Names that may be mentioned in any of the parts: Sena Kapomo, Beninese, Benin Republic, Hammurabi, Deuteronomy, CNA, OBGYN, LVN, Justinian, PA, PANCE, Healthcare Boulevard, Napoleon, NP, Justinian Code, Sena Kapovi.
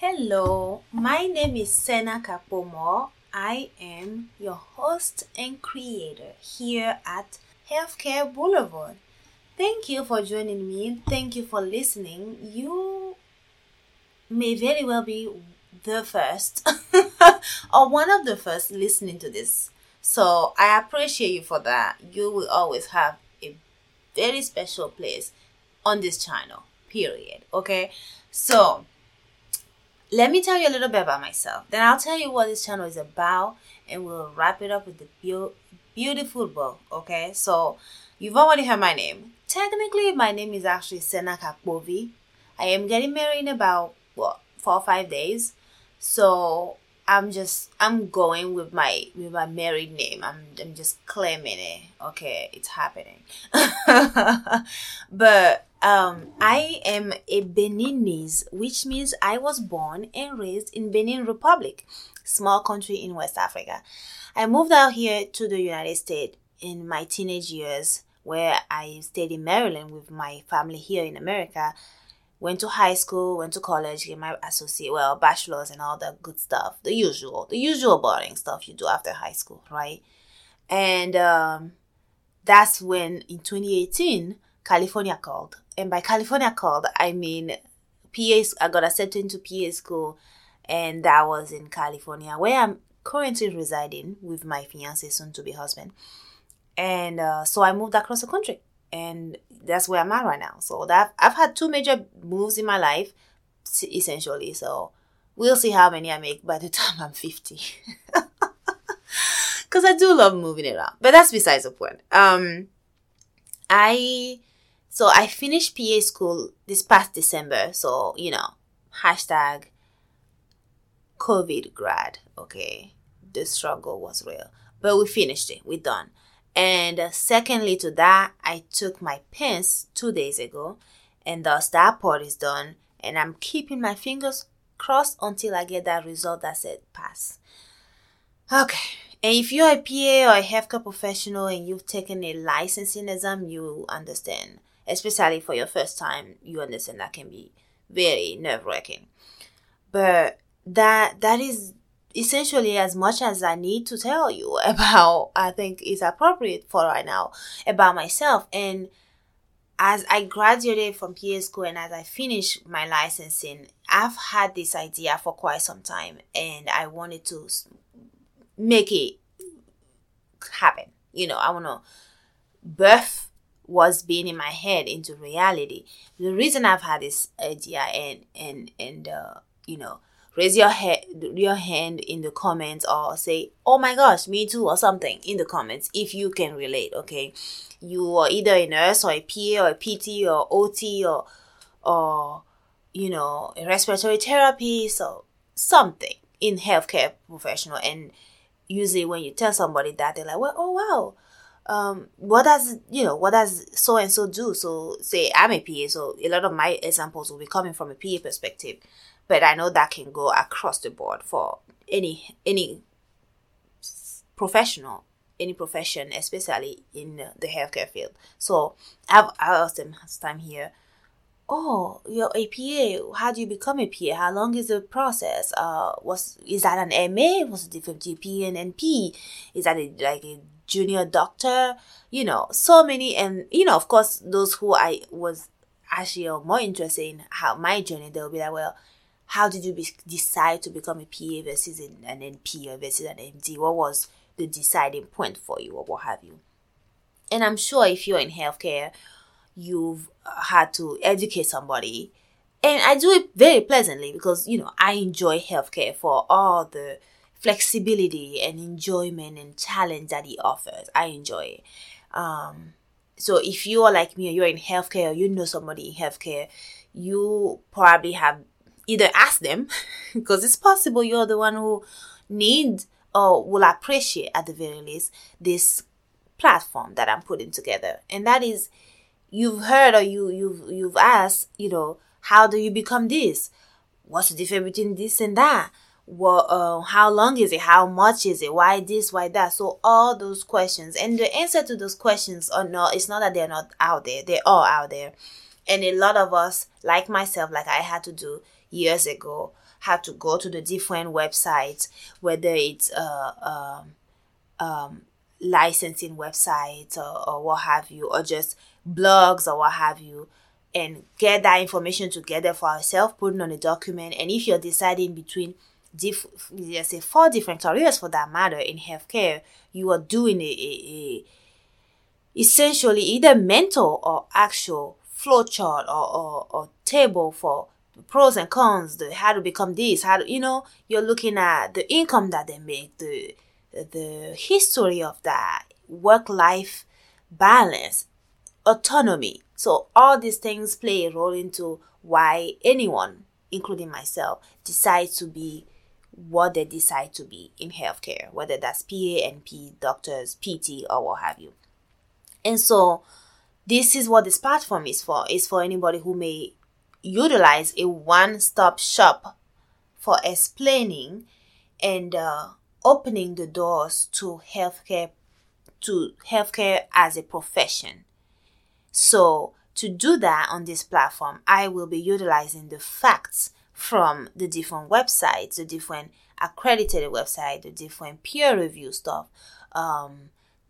Hello, my name is Sena Kapomo. I am your host and creator here at Healthcare Boulevard. Thank you for joining me. Thank you for listening. You may very well be the first or one of the first listening to this. So I appreciate you for that. You will always have a very special place on this channel, period. Okay, so let me tell you a little bit about myself. Then I'll tell you what this channel is about, and we'll wrap it up with the beautiful book. Okay, so you've already heard my name. Technically, my name is actually Sena Kapovi. I am getting married in about 4 or 5 days, so I'm going with my married name. I'm just claiming it. Okay, it's happening. But I am a Beninese, which means I was born and raised in Benin Republic, small country in West Africa. I moved out here to the United States in my teenage years, where I stayed in Maryland with my family here in America. Went to high school, went to college, get my bachelor's and all that good stuff. The usual boring stuff you do after high school, right? And that's when in 2018, California called. And by California called, I mean PA. I got accepted into PA school, and that was in California, where I'm currently residing with my fiancé, soon to be husband. And so I moved across the country, and that's where I'm at right now. So that I've had 2 major moves in my life, essentially. So we'll see how many I make by the time I'm 50. Because I do love moving around, but that's besides the point. I finished PA school this past December. So, you know, hashtag COVID grad. Okay. The struggle was real, but we finished it. We're done. And secondly to that, I took my PANCE 2 days ago, and thus that part is done. And I'm keeping my fingers crossed until I get that result that said pass. Okay. And if you're a PA or a healthcare professional and you've taken a licensing exam, you understand. Especially for your first time, you understand that can be very nerve-wracking. But that is essentially as much as I need to tell you about, I think is appropriate for right now, about myself. And as I graduated from PA school and as I finished my licensing, I've had this idea for quite some time, and I wanted to make it happen. You know, I want to birth what's been in my head into reality. The reason I've had this idea, and you know, raise your hand in the comments, or say, oh my gosh, me too, or something in the comments if you can relate, okay? You are either a nurse or a PA or a PT or OT or you know, a respiratory therapist or something in healthcare professional. And usually when you tell somebody that, they're like, well, oh wow, what does so and so do? So say I'm a PA, so a lot of my examples will be coming from a PA perspective. But I know that can go across the board for any professional, any profession, especially in the healthcare field. So I asked them last time here, oh, you're a PA. How do you become a PA? How long is the process? Is that an MA? What's the difference between PA and NP? Is that a junior doctor? You know, so many. And, you know, of course, those who I was actually more interested in how my journey, they'll be like, well, how did you decide to become a PA versus an NP or versus an MD? What was the deciding point for you, or what have you? And I'm sure if you're in healthcare, you've had to educate somebody. And I do it very pleasantly because, you know, I enjoy healthcare for all the flexibility and enjoyment and challenge that it offers. I enjoy it. So if you are like me, or you're in healthcare, or you know somebody in healthcare, you probably have either ask them, because it's possible you're the one who needs or will appreciate, at the very least, this platform that I'm putting together. And that is, you've heard, or you've asked, you know, how do you become this? What's the difference between this and that? Well, how long is it? How much is it? Why this? Why that? So all those questions, and the answer to those questions are not. It's not that they're not out there. They are out there, and a lot of us, like myself, like I had to do, years ago, had to go to the different websites, whether it's licensing websites or what have you, or just blogs or what have you, and get that information together for ourselves, put it on a document. And if you're deciding between let's say 4 different careers, for that matter, in healthcare, you are doing a essentially either mental or actual flowchart or table for pros and cons, how to become this, you're looking at the income that they make, the history of that, work-life balance, autonomy. So all these things play a role into why anyone, including myself, decides to be what they decide to be in healthcare, whether that's PA, NP, doctors, PT, or what have you. And so this is what this platform is for. It's for anybody who may utilize a one-stop shop for explaining and opening the doors to healthcare as a profession. So to do that on this platform, I will be utilizing the facts from the different websites, the different accredited websites, the different peer review stuff,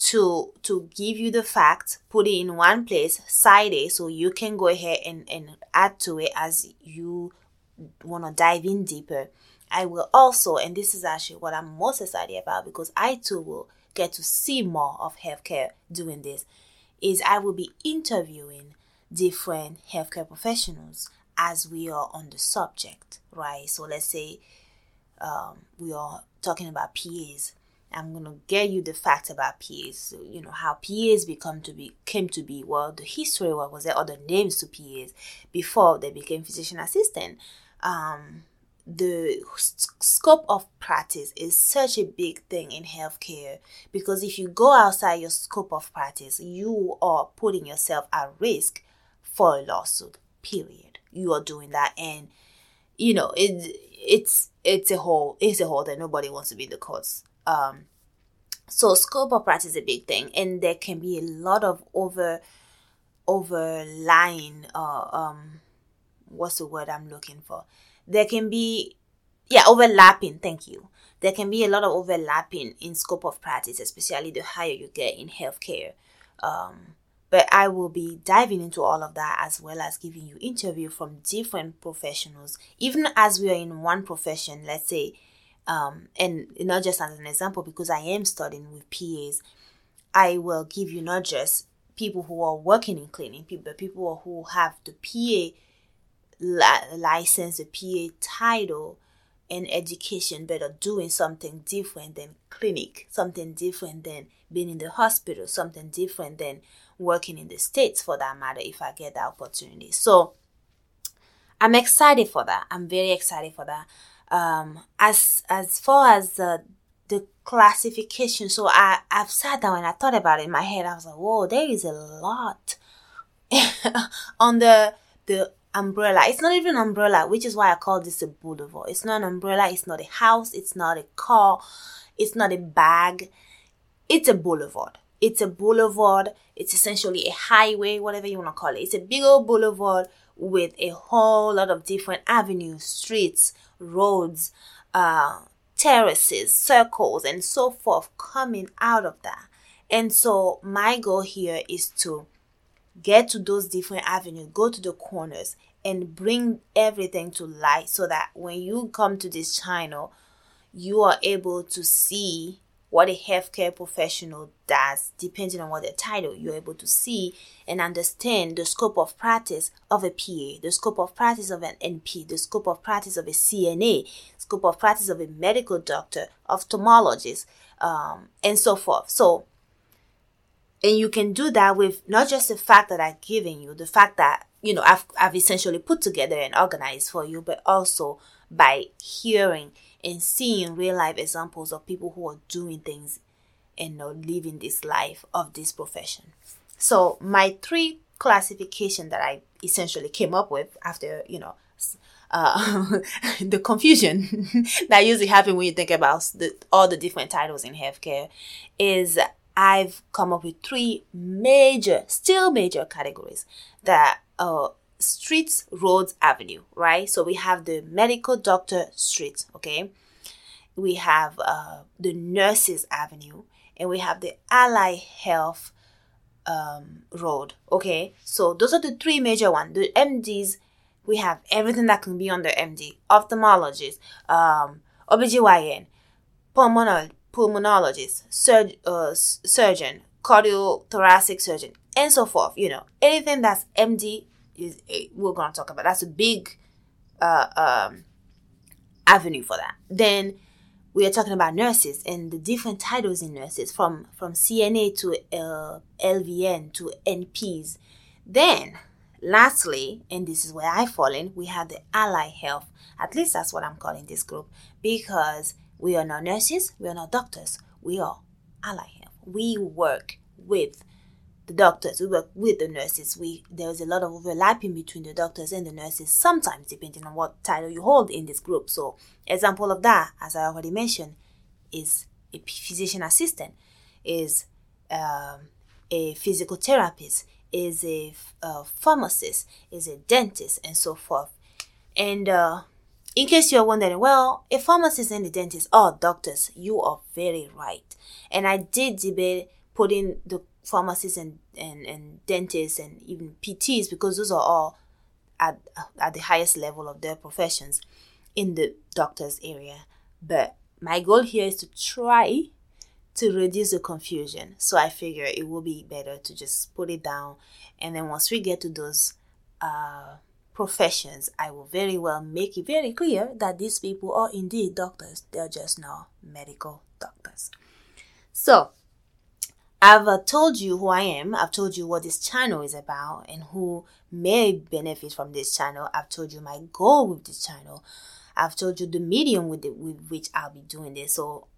to give you the facts, put it in one place, cite it, so you can go ahead and add to it as you want to dive in deeper. I will also, and this is actually what I'm most excited about, because I too will get to see more of healthcare doing this, is I will be interviewing different healthcare professionals as we are on the subject, right? So let's say we are talking about PAs. I'm going to get you the facts about PAs, so, how PAs came to be, well, the history, what was there, other names to PAs before they became physician assistant. The scope of practice is such a big thing in healthcare, because if you go outside your scope of practice, you are putting yourself at risk for a lawsuit, period. You are doing that, and it's a whole that nobody wants to be in the courts. So scope of practice is a big thing, and there can be a lot of overlying overlapping. Thank you. There can be a lot of overlapping in scope of practice, especially the higher you get in healthcare. But I will be diving into all of that, as well as giving you interview from different professionals, even as we are in one profession, let's say, and not just as an example, because I am studying with PAs. I will give you not just people who are working in clinic, but people who have the PA license, a PA title and education, but are doing something different than clinic, something different than being in the hospital, something different than working in the States, for that matter, if I get the opportunity. So I'm excited for that. I'm very excited for that. As far as the classification, so I've sat down and I thought about it in my head. I was like, whoa, there is a lot on the umbrella. It's not even an umbrella, which is why I call this a boulevard. It's not an umbrella, it's not a house, it's not a car, it's not a bag. It's a boulevard. It's a boulevard. It's essentially a highway, whatever you want to call it. It's a big old boulevard with a whole lot of different avenues, streets, roads, terraces, circles, and so forth coming out of that. And so my goal here is to get to those different avenues, go to the corners, and bring everything to light, so that when you come to this channel, you are able to see what a healthcare professional does, depending on what their title. You're able to see and understand the scope of practice of a PA, the scope of practice of an NP, the scope of practice of a CNA, scope of practice of a medical doctor, ophthalmologist, and so forth. And you can do that with not just the fact that I've given you, the fact that, I've essentially put together and organized for you, but also by hearing and seeing real life examples of people who are doing things and are living this life of this profession. So my 3 classification that I essentially came up with after, the confusion that usually happens when you think about all the different titles in healthcare, is I've come up with 3 major categories that Street, Road, Avenue, right? So we have the medical doctor street, okay? We have the nurses avenue, and we have the allied health road, okay? So those are the three major ones. The MDs, we have everything that can be under MD. Ophthalmologist, OBGYN, pulmonologist, surgeon, cardiothoracic surgeon, and so forth. You know, anything that's MD is we're gonna talk about. That's a big avenue for that. Then we are talking about nurses and the different titles in nurses, from CNA to LVN to NPs. Then lastly, and this is where I fall in, we have the allied health. At least that's what I'm calling this group, because we are not nurses, we are not doctors, we are allied health. We work with the doctors, we work with the nurses. There's a lot of overlapping between the doctors and the nurses, sometimes depending on what title you hold in this group. So example of that, as I already mentioned, is a physician assistant, is a physical therapist, is a pharmacist, is a dentist, and so forth. And in case you're wondering, well, a pharmacist and a dentist are doctors, you are very right. And I did debate putting the pharmacists and dentists and even PTs, because those are all at the highest level of their professions in the doctor's area. But my goal here is to try to reduce the confusion. So I figure it will be better to just put it down. And then once we get to those professions, I will very well make it very clear that these people are indeed doctors. They're just not medical doctors. So I've told you who I am. I've told you what this channel is about and who may benefit from this channel. I've told you my goal with this channel. I've told you the medium with which I'll be doing this. So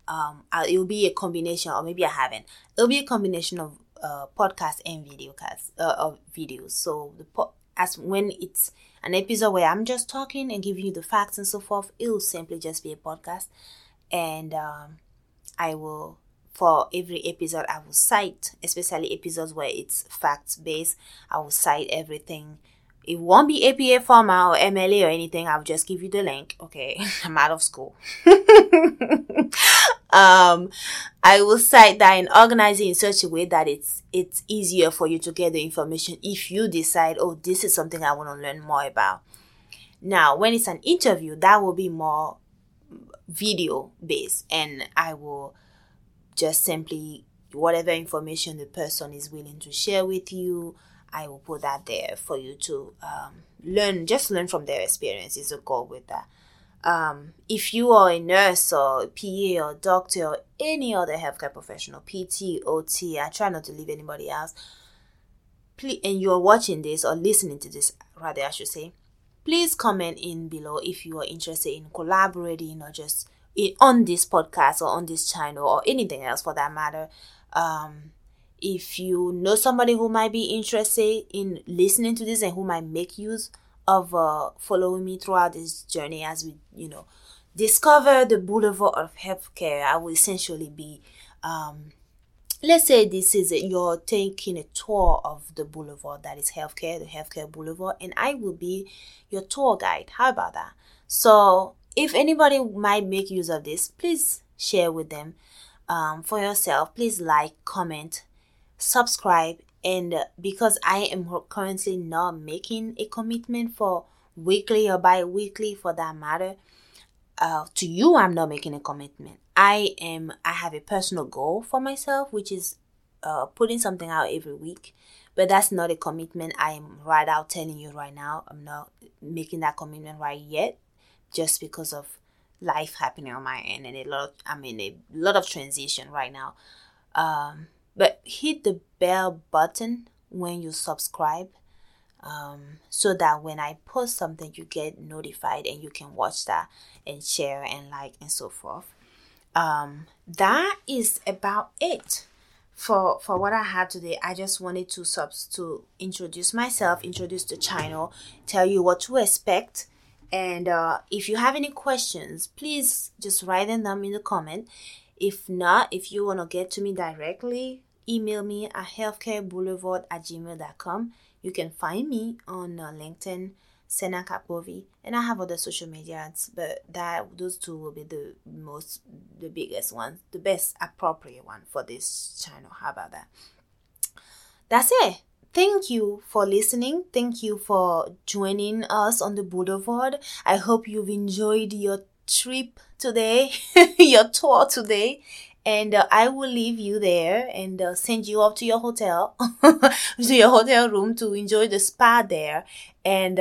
it'll be a combination, or maybe I haven't. It'll be a combination of podcasts and videocasts of videos. So as when it's an episode where I'm just talking and giving you the facts and so forth, it'll simply just be a podcast. And I will, for every episode, I will cite, especially episodes where it's facts based, I will cite everything. It won't be APA format or MLA or anything. I'll just give you the link. Okay, I'm out of school. I will cite that and organize it in such a way that it's easier for you to get the information if you decide, oh, this is something I want to learn more about. Now, when it's an interview, that will be more video based, and I will just simply, whatever information the person is willing to share with you, I will put that there for you to learn from their experience is a goal with that. If you are a nurse or a PA or doctor or any other healthcare professional, PT, OT, I try not to leave anybody else, please, and you're watching this or listening to this, rather I should say, please comment in below if you are interested in collaborating or just on this podcast or on this channel or anything else for that matter. If you know somebody who might be interested in listening to this and who might make use of following me throughout this journey as we, discover the boulevard of healthcare, I will essentially be, let's say this is you're taking a tour of the boulevard that is healthcare, the healthcare boulevard, and I will be your tour guide. How about that? So if anybody might make use of this, please share with them for yourself. Please like, comment, subscribe, and because I am currently not making a commitment for weekly or bi-weekly for that matter, to you I'm not making a commitment. I have a personal goal for myself, which is putting something out every week, but that's not a commitment. I am right out telling you right now, I'm not making that commitment right yet, just because of life happening on my end, and a lot of transition right now. But hit the bell button when you subscribe, so that when I post something, you get notified and you can watch that and share and like and so forth. That is about it for what I have today. I just wanted to introduce myself, introduce the channel, tell you what to expect. And if you have any questions, please just write them down in the comment. If not, if you want to get to me directly, email me at healthcareboulevard@gmail.com. You can find me on LinkedIn, Sena Kapovi, and I have other social medias, but those two will be the biggest one, the best appropriate one for this channel. How about that? That's it. Thank you for listening. Thank you for joining us on the boulevard. I hope you've enjoyed your trip today, your tour today. And I will leave you there and send you off to your hotel, to your hotel room to enjoy the spa there. And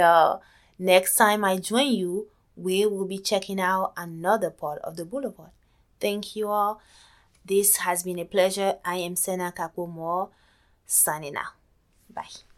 next time I join you, we will be checking out another part of the boulevard. Thank you all. This has been a pleasure. I am Sena Kapomo, signing out. Bye.